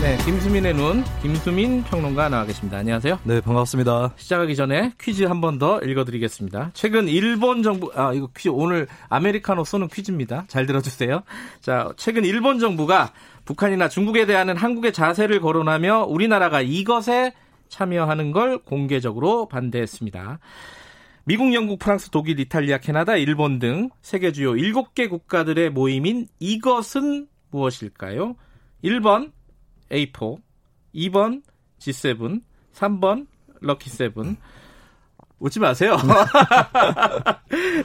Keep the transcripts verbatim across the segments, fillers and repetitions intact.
네, 김수민의 눈, 김수민 평론가 나와 계십니다. 안녕하세요. 네, 반갑습니다. 시작하기 전에 퀴즈 한 번 더 읽어드리겠습니다. 최근 일본 정부, 아, 이거 퀴즈, 오늘 아메리카노 쏘는 퀴즈입니다. 잘 들어주세요. 자, 최근 일본 정부가 북한이나 중국에 대한 한국의 자세를 거론하며 우리나라가 이것에 참여하는 걸 공개적으로 반대했습니다. 미국, 영국, 프랑스, 독일, 이탈리아, 캐나다, 일본 등 세계 주요 일곱 개 국가들의 모임인 이것은 무엇일까요? 일 번 에이 사, 이 번 지 칠, 삼 번 럭키 칠. 웃지 마세요.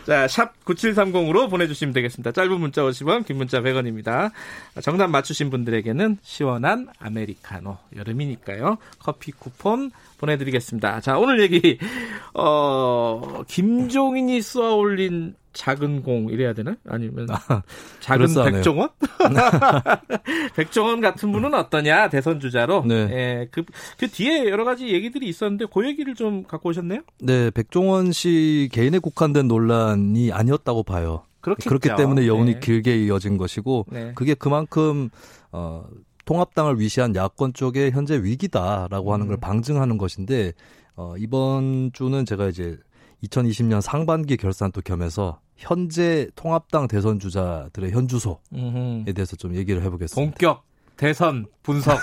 자, 샵 구칠삼공으로 보내주시면 되겠습니다. 짧은 문자 오십 원, 긴 문자 백 원입니다. 정답 맞추신 분들에게는 시원한 아메리카노, 여름이니까요, 커피 쿠폰 보내드리겠습니다. 자, 오늘 얘기, 어, 김종인이 쏘아올린 작은 공, 이래야 되나? 아니면 작은 아, 백종원? 백종원 같은 분은 어떠냐, 대선 주자로. 네. 예, 그, 그 뒤에 여러 가지 얘기들이 있었는데 그 얘기를 좀 갖고 오셨네요. 네, 백종원 씨 개인에 국한된 논란이 아니었다고 봐요. 그렇겠죠. 그렇기 때문에 여운이 네. 길게 이어진 것이고 네. 그게 그만큼 어, 통합당을 위시한 야권 쪽의 현재 위기다라고 하는 음. 걸 방증하는 것인데 어, 이번 주는 제가 이제 이천이십 년 상반기 결산도 겸해서 현재 통합당 대선 주자들의 현주소에 대해서 좀 얘기를 해보겠습니다. 본격 대선 분석.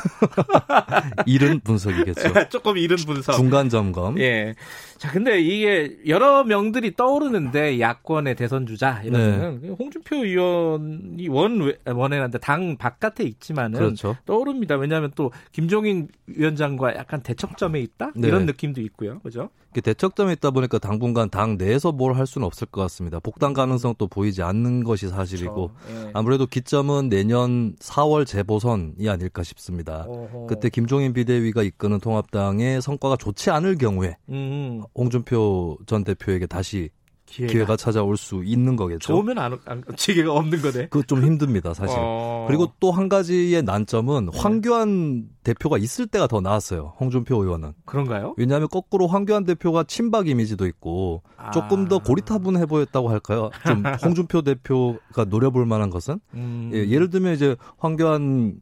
이른 분석이겠죠. 조금 이른 분석. 중간 점검. 예. 자, 근데 이게 여러 명들이 떠오르는데 야권의 대선 주자 이러면 네. 홍준표 의원이 원 원해는데 당 바깥에 있지만은 그렇죠. 떠오릅니다. 왜냐하면 또 김종인 위원장과 약간 대척점에 있다 네. 이런 느낌도 있고요. 그죠? 대척점에 있다 보니까 당분간 당 내에서 뭘 할 수는 없을 것 같습니다. 복당 가능성도 보이지 않는 것이 사실이고 그렇죠. 예. 아무래도 기점은 내년 사월 재보선이 아닐까 싶습니다. 어허. 그때 김종인 비대위가 이끄는 통합당의 성과가 좋지 않을 경우에 음. 홍준표 전 대표에게 다시 기회가, 기회가 찾아올 수 있는 거겠죠. 좋으면 안, 안 기회가 없는 거네. 그거 좀 힘듭니다, 사실. 어... 그리고 또 한 가지의 난점은 황교안 네. 대표가 있을 때가 더 나았어요. 홍준표 의원은. 그런가요? 왜냐하면 거꾸로 황교안 대표가 친박 이미지도 있고 아... 조금 더 고리타분해 보였다고 할까요? 좀 홍준표 대표가 노려볼 만한 것은 음... 예, 예를 들면 이제 황교안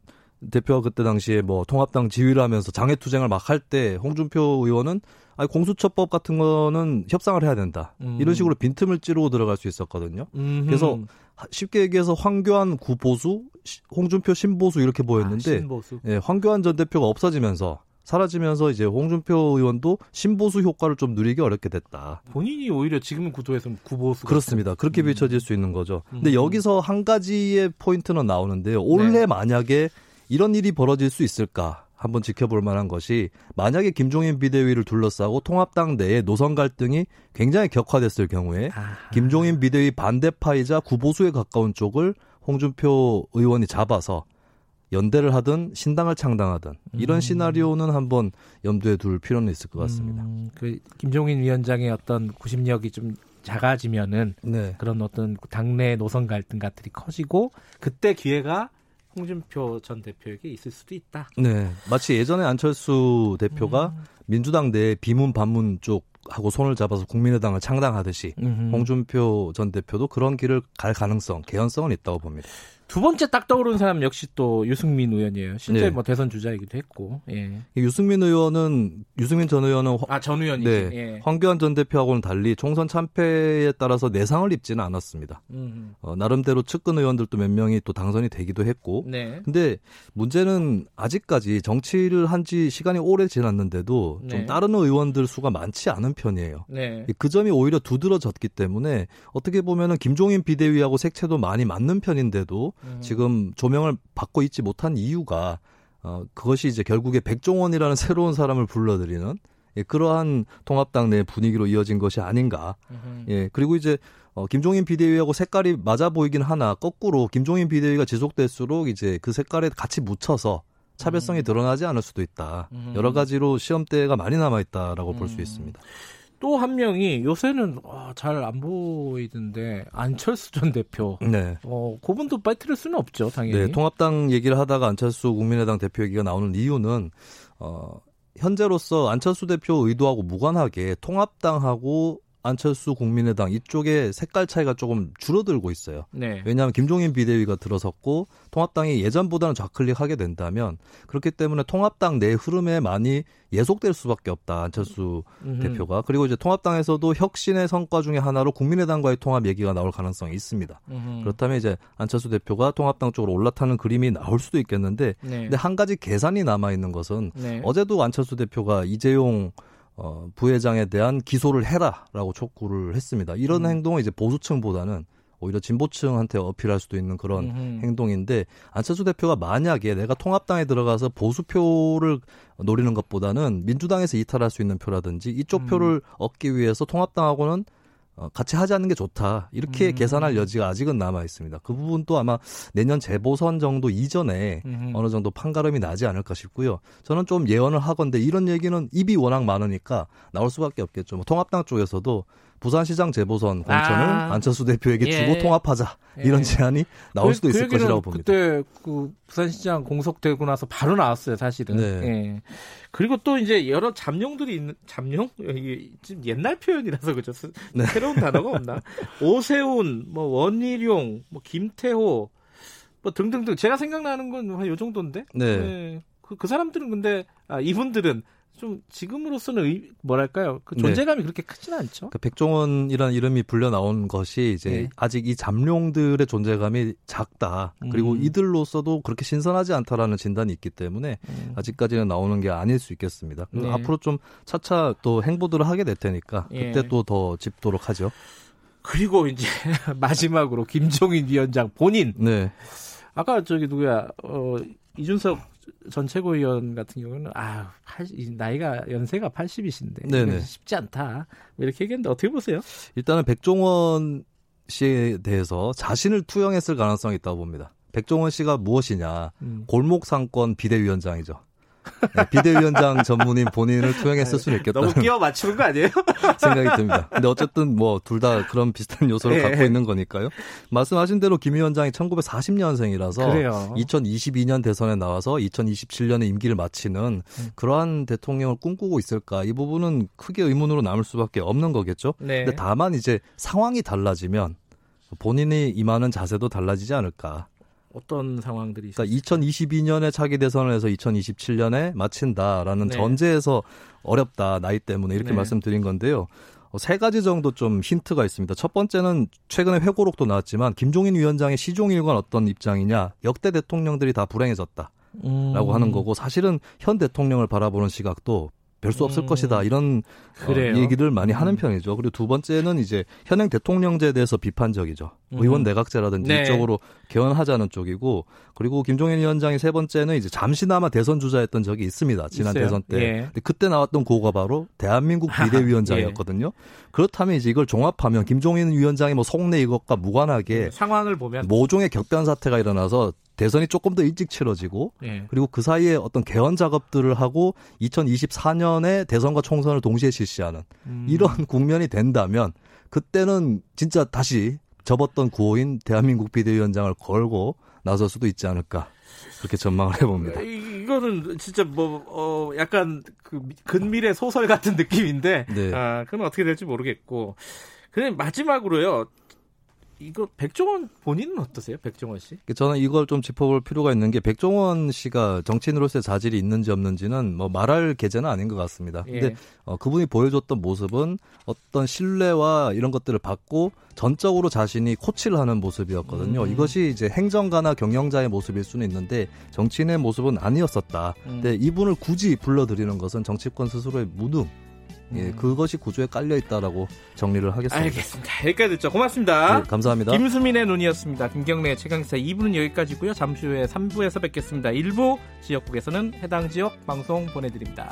대표가 그때 당시에 뭐 통합당 지휘를 하면서 장애투쟁을 막 할 때 홍준표 의원은 아니, 공수처법 같은 거는 협상을 해야 된다. 음. 이런 식으로 빈틈을 찌르고 들어갈 수 있었거든요. 음흠. 그래서 쉽게 얘기해서 황교안 구보수, 홍준표 신보수 이렇게 보였는데 아, 신보수. 예, 황교안 전 대표가 없어지면서 사라지면서 이제 홍준표 의원도 신보수 효과를 좀 누리기 어렵게 됐다. 본인이 오히려 지금 구도에서는 구보수. 그렇습니다. 같은. 그렇게 비춰질 음. 수 있는 거죠. 음. 근데 여기서 한 가지의 포인트는 나오는데요. 올해 네. 만약에 이런 일이 벌어질 수 있을까? 한번 지켜볼 만한 것이 만약에 김종인 비대위를 둘러싸고 통합당 내의 노선 갈등이 굉장히 격화됐을 경우에 아하. 김종인 비대위 반대파이자 구보수에 가까운 쪽을 홍준표 의원이 잡아서 연대를 하든 신당을 창당하든 이런 음. 시나리오는 한번 염두에 둘 필요는 있을 것 같습니다. 음, 그 김종인 위원장의 어떤 구심력이 좀 작아지면은 네. 그런 어떤 당내 노선 갈등 같은 게 커지고 그때 기회가 홍준표 전 대표에게 있을 수도 있다. 네, 마치 예전에 안철수 대표가 음. 민주당 내 비문 반문 쪽하고 손을 잡아서 국민의당을 창당하듯이 음흠. 홍준표 전 대표도 그런 길을 갈 가능성, 개연성은 있다고 봅니다. 두 번째 딱 떠오르는 사람 역시 또 유승민 의원이에요. 실제 네. 뭐 대선 주자이기도 했고. 예. 유승민 의원은 유승민 전 의원은 아, 전 의원이지. 네. 예. 황교안 전 대표하고는 달리 총선 참패에 따라서 내상을 입지는 않았습니다. 음. 어, 나름대로 측근 의원들도 몇 명이 또 당선이 되기도 했고. 네. 근데 문제는 아직까지 정치를 한 지 시간이 오래 지났는데도 네. 좀 따르는 의원들 수가 많지 않은 편이에요. 네. 그 점이 오히려 두드러졌기 때문에 어떻게 보면은 김종인 비대위하고 색채도 많이 맞는 편인데도. 지금 조명을 받고 있지 못한 이유가 어, 그것이 이제 결국에 백종원이라는 새로운 사람을 불러들이는 예, 그러한 통합당 내 분위기로 이어진 것이 아닌가. 예, 그리고 이제 어, 김종인 비대위하고 색깔이 맞아 보이긴 하나 거꾸로 김종인 비대위가 지속될수록 이제 그 색깔에 같이 묻혀서 차별성이 음. 드러나지 않을 수도 있다. 음. 여러 가지로 시험대가 많이 남아있다라고 음. 볼 수 있습니다. 또 한 명이 요새는 어, 잘 안 보이던데 안철수 전 대표. 네. 어, 그분도 빠뜨릴 수는 없죠, 당연히. 네, 통합당 얘기를 하다가 안철수 국민의당 대표 얘기가 나오는 이유는 어, 현재로서 안철수 대표 의도하고 무관하게 통합당하고 안철수 국민의당 이쪽에 색깔 차이가 조금 줄어들고 있어요. 네. 왜냐하면 김종인 비대위가 들어섰고 통합당이 예전보다는 좌클릭하게 된다면 그렇기 때문에 통합당 내 흐름에 많이 예속될 수밖에 없다. 안철수 음흠. 대표가. 그리고 이제 통합당에서도 혁신의 성과 중에 하나로 국민의당과의 통합 얘기가 나올 가능성이 있습니다. 음흠. 그렇다면 이제 안철수 대표가 통합당 쪽으로 올라타는 그림이 나올 수도 있겠는데 네. 근데 한 가지 계산이 남아있는 것은 네. 어제도 안철수 대표가 이재용 어, 부회장에 대한 기소를 해라라고 촉구를 했습니다. 이런 음. 행동은 이제 보수층보다는 오히려 진보층한테 어필할 수도 있는 그런 음흠. 행동인데 안철수 대표가 만약에 내가 통합당에 들어가서 보수표를 노리는 것보다는 민주당에서 이탈할 수 있는 표라든지 이쪽 음. 표를 얻기 위해서 통합당하고는 같이 하지 않는 게 좋다. 이렇게 음. 계산할 여지가 아직은 남아 있습니다. 그 부분도 아마 내년 재보선 정도 이전에 음. 어느 정도 판가름이 나지 않을까 싶고요. 저는 좀 예언을 하건데 이런 얘기는 입이 워낙 많으니까 나올 수밖에 없겠죠. 뭐 통합당 쪽에서도 부산시장 재보선 공천을 아. 안철수 대표에게 예. 주고 통합하자. 예. 이런 제안이 나올 수도 그, 있을 그 것이라고 봅니다. 그때 그 부산시장 공석되고 나서 바로 나왔어요. 사실은. 네. 예. 그리고 또 이제 여러 잡룡들이 있는, 잡룡? 지금 옛날 표현이라서 그죠? 네. 새로운 단어가 없나? 오세훈, 뭐 원희룡, 뭐 김태호, 뭐 등등등. 제가 생각나는 건 한 요 정도인데? 네. 네. 그, 그 사람들은 근데, 아, 이분들은 좀 지금으로서는 뭐랄까요 그 존재감이 네. 그렇게 크지는 않죠. 그 백종원이라는 이름이 불려 나온 것이 이제 네. 아직 이 잠룡들의 존재감이 작다. 음. 그리고 이들로서도 그렇게 신선하지 않다라는 진단이 있기 때문에 음. 아직까지는 나오는 게 아닐 수 있겠습니다. 네. 앞으로 좀 차차 또 행보들을 하게 될 테니까 그때 네. 또 더 짚도록 하죠. 그리고 이제 마지막으로 김종인 위원장 본인. 네. 아까 저기 누구야 어, 이준석 전 최고위원 같은 경우는 아 팔십, 나이가 연세가 팔십이신데 네네. 쉽지 않다 이렇게 얘기했는데 어떻게 보세요? 일단은 백종원 씨에 대해서 자신을 투영했을 가능성이 있다고 봅니다. 백종원 씨가 무엇이냐 음. 골목상권 비대위원장이죠. 네, 비대위원장 전문인 본인을 투영했을 수는 있겠다. 너무 끼워 맞추는 거 아니에요? 생각이 듭니다. 근데 어쨌든 뭐 둘 다 그런 비슷한 요소를 네. 갖고 있는 거니까요. 말씀하신 대로 김 위원장이 천구백사십년생이라서 그래요. 이천이십이년 대선에 나와서 이천이십칠년에 임기를 마치는 그러한 대통령을 꿈꾸고 있을까? 이 부분은 크게 의문으로 남을 수밖에 없는 거겠죠. 네. 근데 다만 이제 상황이 달라지면 본인이 임하는 자세도 달라지지 않을까? 어떤 상황들이 있어요? 그러니까 이천이십이년에 차기 대선을 해서 이천이십칠년에 마친다라는 네. 전제에서 어렵다, 나이 때문에 이렇게 네. 말씀드린 건데요. 세 가지 정도 좀 힌트가 있습니다. 첫 번째는 최근에 회고록도 나왔지만 김종인 위원장의 시종일관 어떤 입장이냐. 역대 대통령들이 다 불행해졌다라고 음. 하는 거고 사실은 현 대통령을 바라보는 시각도 별 수 없을 음. 것이다. 이런 어, 얘기를 많이 하는 음. 편이죠. 그리고 두 번째는 이제 현행 대통령제에 대해서 비판적이죠. 음. 의원 내각제라든지 네. 이쪽으로 개헌하자는 쪽이고 그리고 김종인 위원장이 세 번째는 이제 잠시나마 대선 주자였던 적이 있습니다. 지난 있어요? 대선 때. 예. 근데 그때 나왔던 고가 바로 대한민국 비대위원장이었거든요. 예. 그렇다면 이제 이걸 종합하면 김종인 위원장이 뭐 속내 이것과 무관하게 음, 상황을 보면 모종의 격변 사태가 일어나서 대선이 조금 더 일찍 치러지고 예. 그리고 그 사이에 어떤 개헌 작업들을 하고 이천이십사년에 대선과 총선을 동시에 실시하는 음. 이런 국면이 된다면 그때는 진짜 다시 접었던 구호인 대한민국 비대위원장을 걸고 나설 수도 있지 않을까 그렇게 전망을 해봅니다. 이거는 진짜 뭐 어, 약간 그 근미래 소설 같은 느낌인데 네. 아, 그건 어떻게 될지 모르겠고 그냥 마지막으로요. 이거 백종원 본인은 어떠세요? 백종원 씨? 저는 이걸 좀 짚어볼 필요가 있는 게 백종원 씨가 정치인으로서의 자질이 있는지 없는지는 뭐 말할 계제는 아닌 것 같습니다. 그런데 예. 어, 그분이 보여줬던 모습은 어떤 신뢰와 이런 것들을 받고 전적으로 자신이 코치를 하는 모습이었거든요. 음. 이것이 이제 행정가나 경영자의 모습일 수는 있는데 정치인의 모습은 아니었었다. 음. 근데 이분을 굳이 불러들이는 것은 정치권 스스로의 무능. 예, 그것이 구조에 깔려있다라고 정리를 하겠습니다. 알겠습니다. 여기까지 듣죠. 고맙습니다. 네, 감사합니다. 김수민의 눈이었습니다. 김경래의 최강시사 이 부는 여기까지고요. 잠시 후에 삼 부에서 뵙겠습니다. 일부 지역국에서는 해당 지역 방송 보내드립니다.